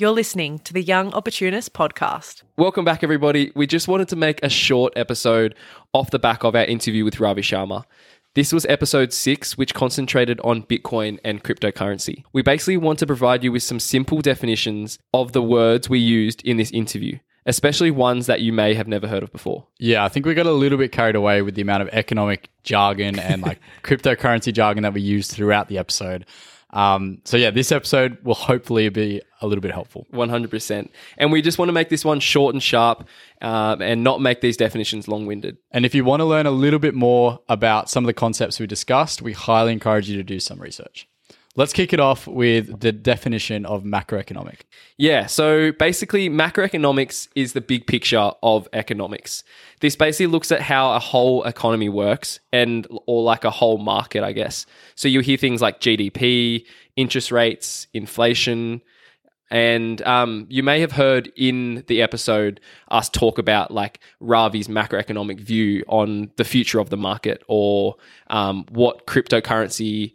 You're listening to the Young Opportunist Podcast. Welcome back, everybody. We just wanted to make a short episode off the back of our interview with Ravi Sharma. This was episode 6, which concentrated on Bitcoin and cryptocurrency. We basically want to provide you with some simple definitions of the words we used in this interview, especially ones that you may have never heard of before. Yeah, I think we got a little bit carried away with the amount of economic jargon and like cryptocurrency jargon that we used throughout the episode. So this episode will hopefully be a little bit helpful. 100%. And we just want to make this one short and sharp and not make these definitions long-winded. And if you want to learn a little bit more about some of the concepts we discussed, we highly encourage you to do some research. Let's kick it off with the definition of macroeconomic. Yeah, so basically macroeconomics is the big picture of economics. This basically looks at how a whole economy works or like a whole market, I guess. So you hear things like GDP, interest rates, inflation, and you may have heard in the episode us talk about like Ravi's macroeconomic view on the future of the market or what cryptocurrency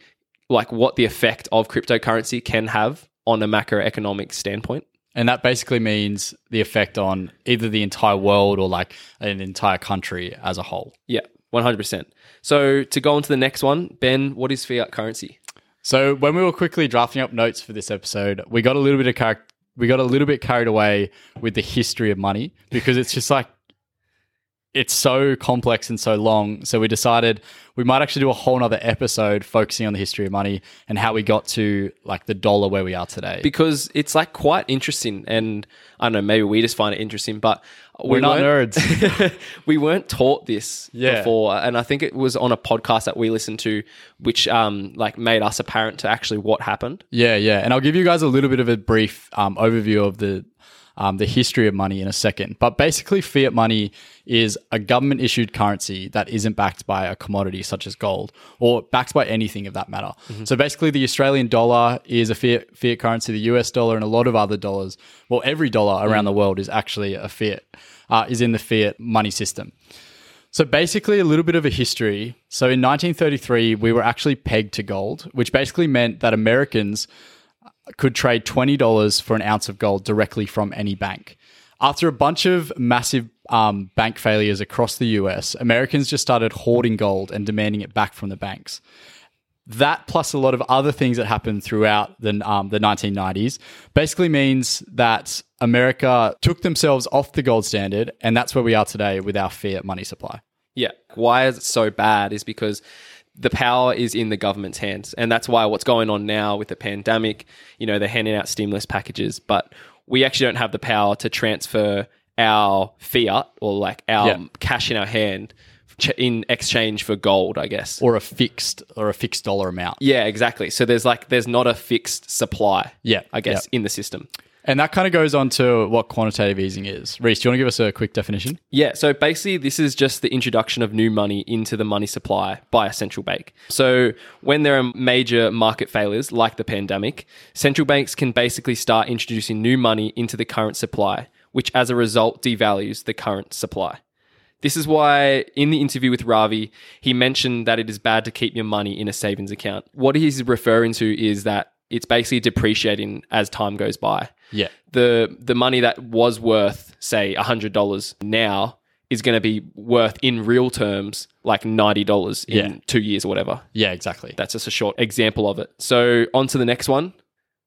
like what the effect of cryptocurrency can have on a macroeconomic standpoint. And that basically means the effect on either the entire world or like an entire country as a whole. Yeah, 100%. So to go on to the next one, Ben, what is fiat currency? So when we were quickly drafting up notes for this episode, we got a little bit carried away with the history of money because it's just like, it's so complex and so long. So we decided we might actually do a whole nother episode focusing on the history of money and how we got to like the dollar where we are today. Because it's like quite interesting and I don't know, maybe we just find it interesting, but we're not nerds. We weren't taught this before. And I think it was on a podcast that we listened to, which like made us apparent to actually what happened. Yeah. And I'll give you guys a little bit of a brief overview of the history of money in a second. But basically, fiat money is a government-issued currency that isn't backed by a commodity such as gold or backed by anything of that matter. Mm-hmm. So basically, the Australian dollar is a fiat currency, the US dollar and a lot of other dollars. Well, every dollar around the world is actually a fiat, is in the fiat money system. So basically, a little bit of a history. So in 1933, we were actually pegged to gold, which basically meant that Americans could trade $20 for an ounce of gold directly from any bank. After a bunch of massive bank failures across the US, Americans just started hoarding gold and demanding it back from the banks. That plus a lot of other things that happened throughout the 1990s basically means that America took themselves off the gold standard, and that's where we are today with our fiat money supply. Yeah. Why is it so bad is because the power is in the government's hands. And that's why what's going on now with the pandemic, you know, they're handing out stimulus packages, but we actually don't have the power to transfer our fiat or like our cash in our hand in exchange for gold, I guess. Or a fixed dollar amount. Yeah, exactly. So there's not a fixed supply, I guess, in the system. And that kind of goes on to what quantitative easing is. Reece, do you want to give us a quick definition? Yeah. So basically, this is just the introduction of new money into the money supply by a central bank. So when there are major market failures like the pandemic, central banks can basically start introducing new money into the current supply, which as a result devalues the current supply. This is why in the interview with Ravi, he mentioned that it is bad to keep your money in a savings account. What he's referring to is that it's basically depreciating as time goes by. Yeah. The money that was worth, say, $100 now is going to be worth in real terms like $90 in 2 years or whatever. Yeah, exactly. That's just a short example of it. So on to the next one,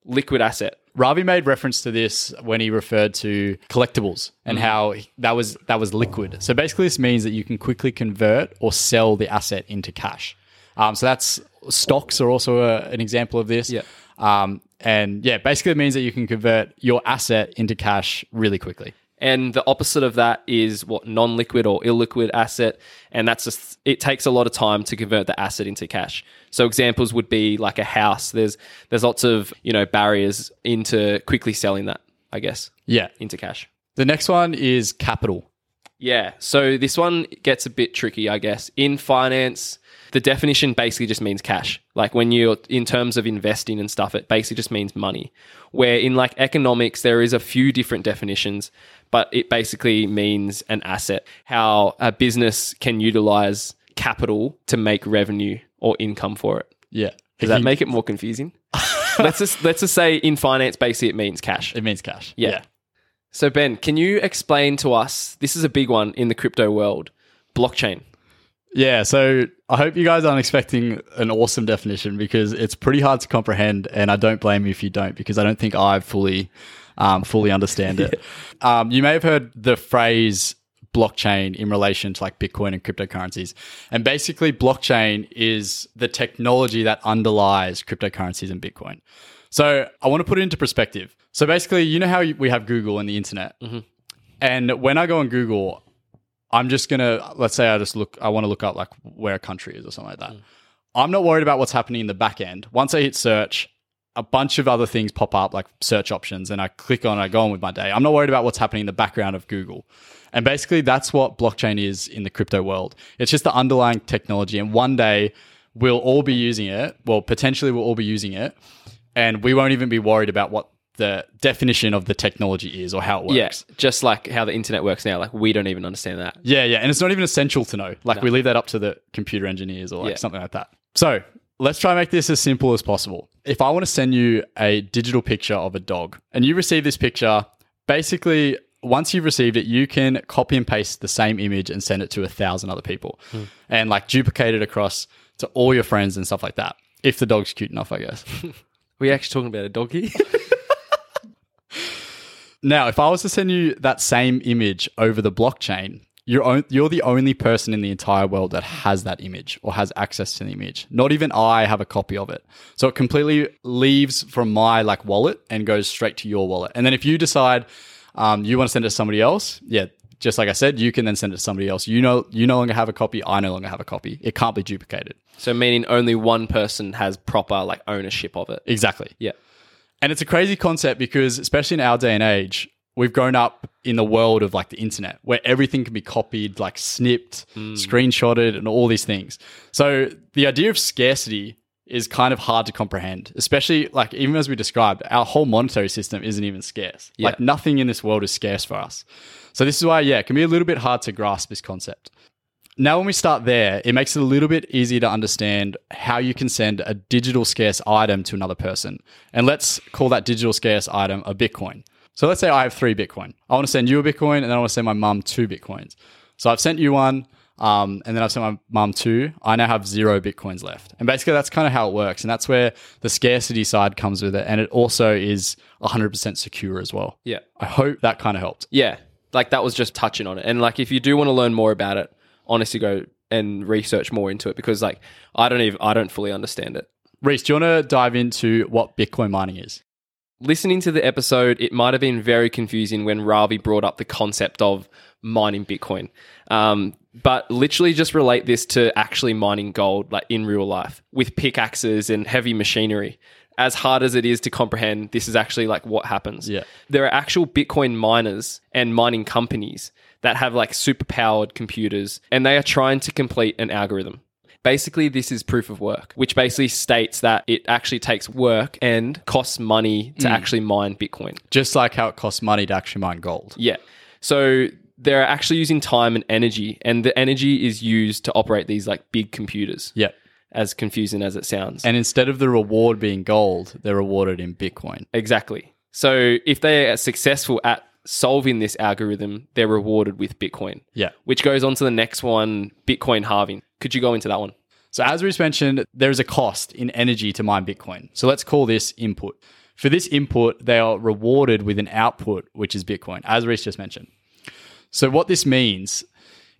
liquid asset. Ravi made reference to this when he referred to collectibles and how that was liquid. So basically this means that you can quickly convert or sell the asset into cash. So that's stocks are also an example of this. Yeah. Basically it means that you can convert your asset into cash really quickly. And the opposite of that is what non-liquid or illiquid asset. And that's just, it takes a lot of time to convert the asset into cash. So examples would be like a house. There's lots of, you know, barriers into quickly selling that, I guess. Yeah. Into cash. The next one is capital. Yeah. So this one gets a bit tricky, I guess. In finance, the definition basically just means cash. Like when you're in terms of investing and stuff, it basically just means money. Where in like economics, there is a few different definitions, but it basically means an asset. How a business can utilize capital to make revenue or income for it. Yeah. Does that make it more confusing? let's just say in finance, basically it means cash. It means cash. Yeah. So Ben, can you explain to us, this is a big one in the crypto world, blockchain. Yeah, so I hope you guys aren't expecting an awesome definition because it's pretty hard to comprehend, and I don't blame you if you don't, because I don't think I fully understand it. You may have heard the phrase blockchain in relation to like Bitcoin and cryptocurrencies. And basically, blockchain is the technology that underlies cryptocurrencies and Bitcoin. So I want to put it into perspective. So basically, you know how we have Google and the internet. Mm-hmm. And when I go on Google, I'm just going to, let's say I want to look up like where a country is or something like that. Mm. I'm not worried about what's happening in the back end. Once I hit search, a bunch of other things pop up like search options, and I click on and I go on with my day. I'm not worried about what's happening in the background of Google. And basically that's what blockchain is in the crypto world. It's just the underlying technology. And one day we'll all be using it. Well, potentially we'll all be using it, and we won't even be worried about what the definition of the technology is or how it works. Yeah, just like how the internet works now. Like, we don't even understand that. Yeah. And it's not even essential to know. Like, we leave that up to the computer engineers or like something like that. So let's try and make this as simple as possible. If I want to send you a digital picture of a dog and you receive this picture, basically, once you've received it, you can copy and paste the same image and send it to 1,000 other people and like duplicate it across to all your friends and stuff like that. If the dog's cute enough, I guess. We're actually talking about a doggy. Now, if I was to send you that same image over the blockchain, you're the only person in the entire world that has that image or has access to the image. Not even I have a copy of it. So, it completely leaves from my like wallet and goes straight to your wallet. And then if you decide you want to send it to somebody else, just like I said, you can then send it to somebody else. You no longer have a copy. I no longer have a copy. It can't be duplicated. So, meaning only one person has proper like ownership of it. Exactly. Yeah. And it's a crazy concept because, especially in our day and age, we've grown up in the world of like the internet where everything can be copied, like snipped, screenshotted, and all these things. So the idea of scarcity is kind of hard to comprehend, especially like even as we described, our whole monetary system isn't even scarce. Yeah. Like nothing in this world is scarce for us. So this is why, it can be a little bit hard to grasp this concept. Now, when we start there, it makes it a little bit easier to understand how you can send a digital scarce item to another person. And let's call that digital scarce item a Bitcoin. So let's say I have 3 Bitcoin. I want to send you a Bitcoin, and then I want to send my mum 2 Bitcoins. So I've sent you one, and then I've sent my mum 2. I now have 0 Bitcoins left. And basically, that's kind of how it works. And that's where the scarcity side comes with it. And it also is 100% secure as well. Yeah. I hope that kind of helped. Yeah. Like that was just touching on it. And like, if you do want to learn more about it, honestly, go and research more into it because, like, I don't fully understand it. Reece, do you want to dive into what Bitcoin mining is? Listening to the episode, it might have been very confusing when Ravi brought up the concept of mining Bitcoin. But literally, just relate this to actually mining gold, like in real life, with pickaxes and heavy machinery. As hard as it is to comprehend, this is actually like what happens. Yeah. There are actual Bitcoin miners and mining companies that have like superpowered computers, and they are trying to complete an algorithm. Basically, this is proof of work, which basically states that it actually takes work and costs money to actually mine Bitcoin. Just like how it costs money to actually mine gold. Yeah. So they're actually using time and the energy is used to operate these like big computers. Yeah. As confusing as it sounds. And instead of the reward being gold, they're rewarded in Bitcoin. Exactly. So if they are successful at solving this algorithm, they're rewarded with Bitcoin. Yeah. Which goes on to the next one, Bitcoin halving. Could you go into that one? So as we mentioned, there is a cost in energy to mine Bitcoin. So let's call this input. For this input, they are rewarded with an output, which is Bitcoin, as Reece just mentioned. So what this means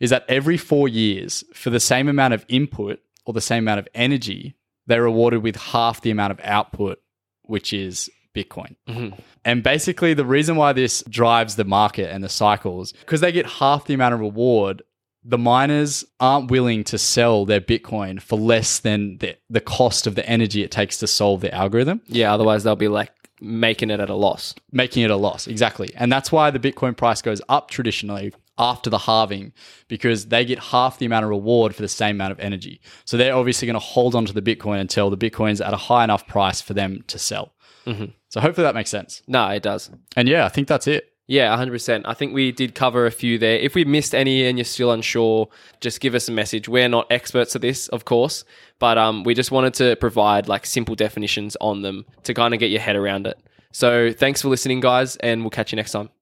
is that every 4 years, for the same amount of input or the same amount of energy, they're rewarded with half the amount of output, which is Bitcoin. Mm-hmm. And basically, the reason why this drives the market and the cycles, because they get half the amount of reward, the miners aren't willing to sell their Bitcoin for less than the cost of the energy it takes to solve the algorithm. Yeah, otherwise they'll be like making it at a loss. Making it a loss, exactly. And that's why the Bitcoin price goes up traditionally after the halving, because they get half the amount of reward for the same amount of energy. So they're obviously going to hold on to the Bitcoin until the Bitcoin's at a high enough price for them to sell. Mm-hmm. So hopefully that makes sense. No, it does. And I think that's it. Yeah, 100%. I think we did cover a few there. If we missed any and you're still unsure, just give us a message. We're not experts at this, of course, but we just wanted to provide like simple definitions on them to kind of get your head around it. So thanks for listening, guys, and we'll catch you next time.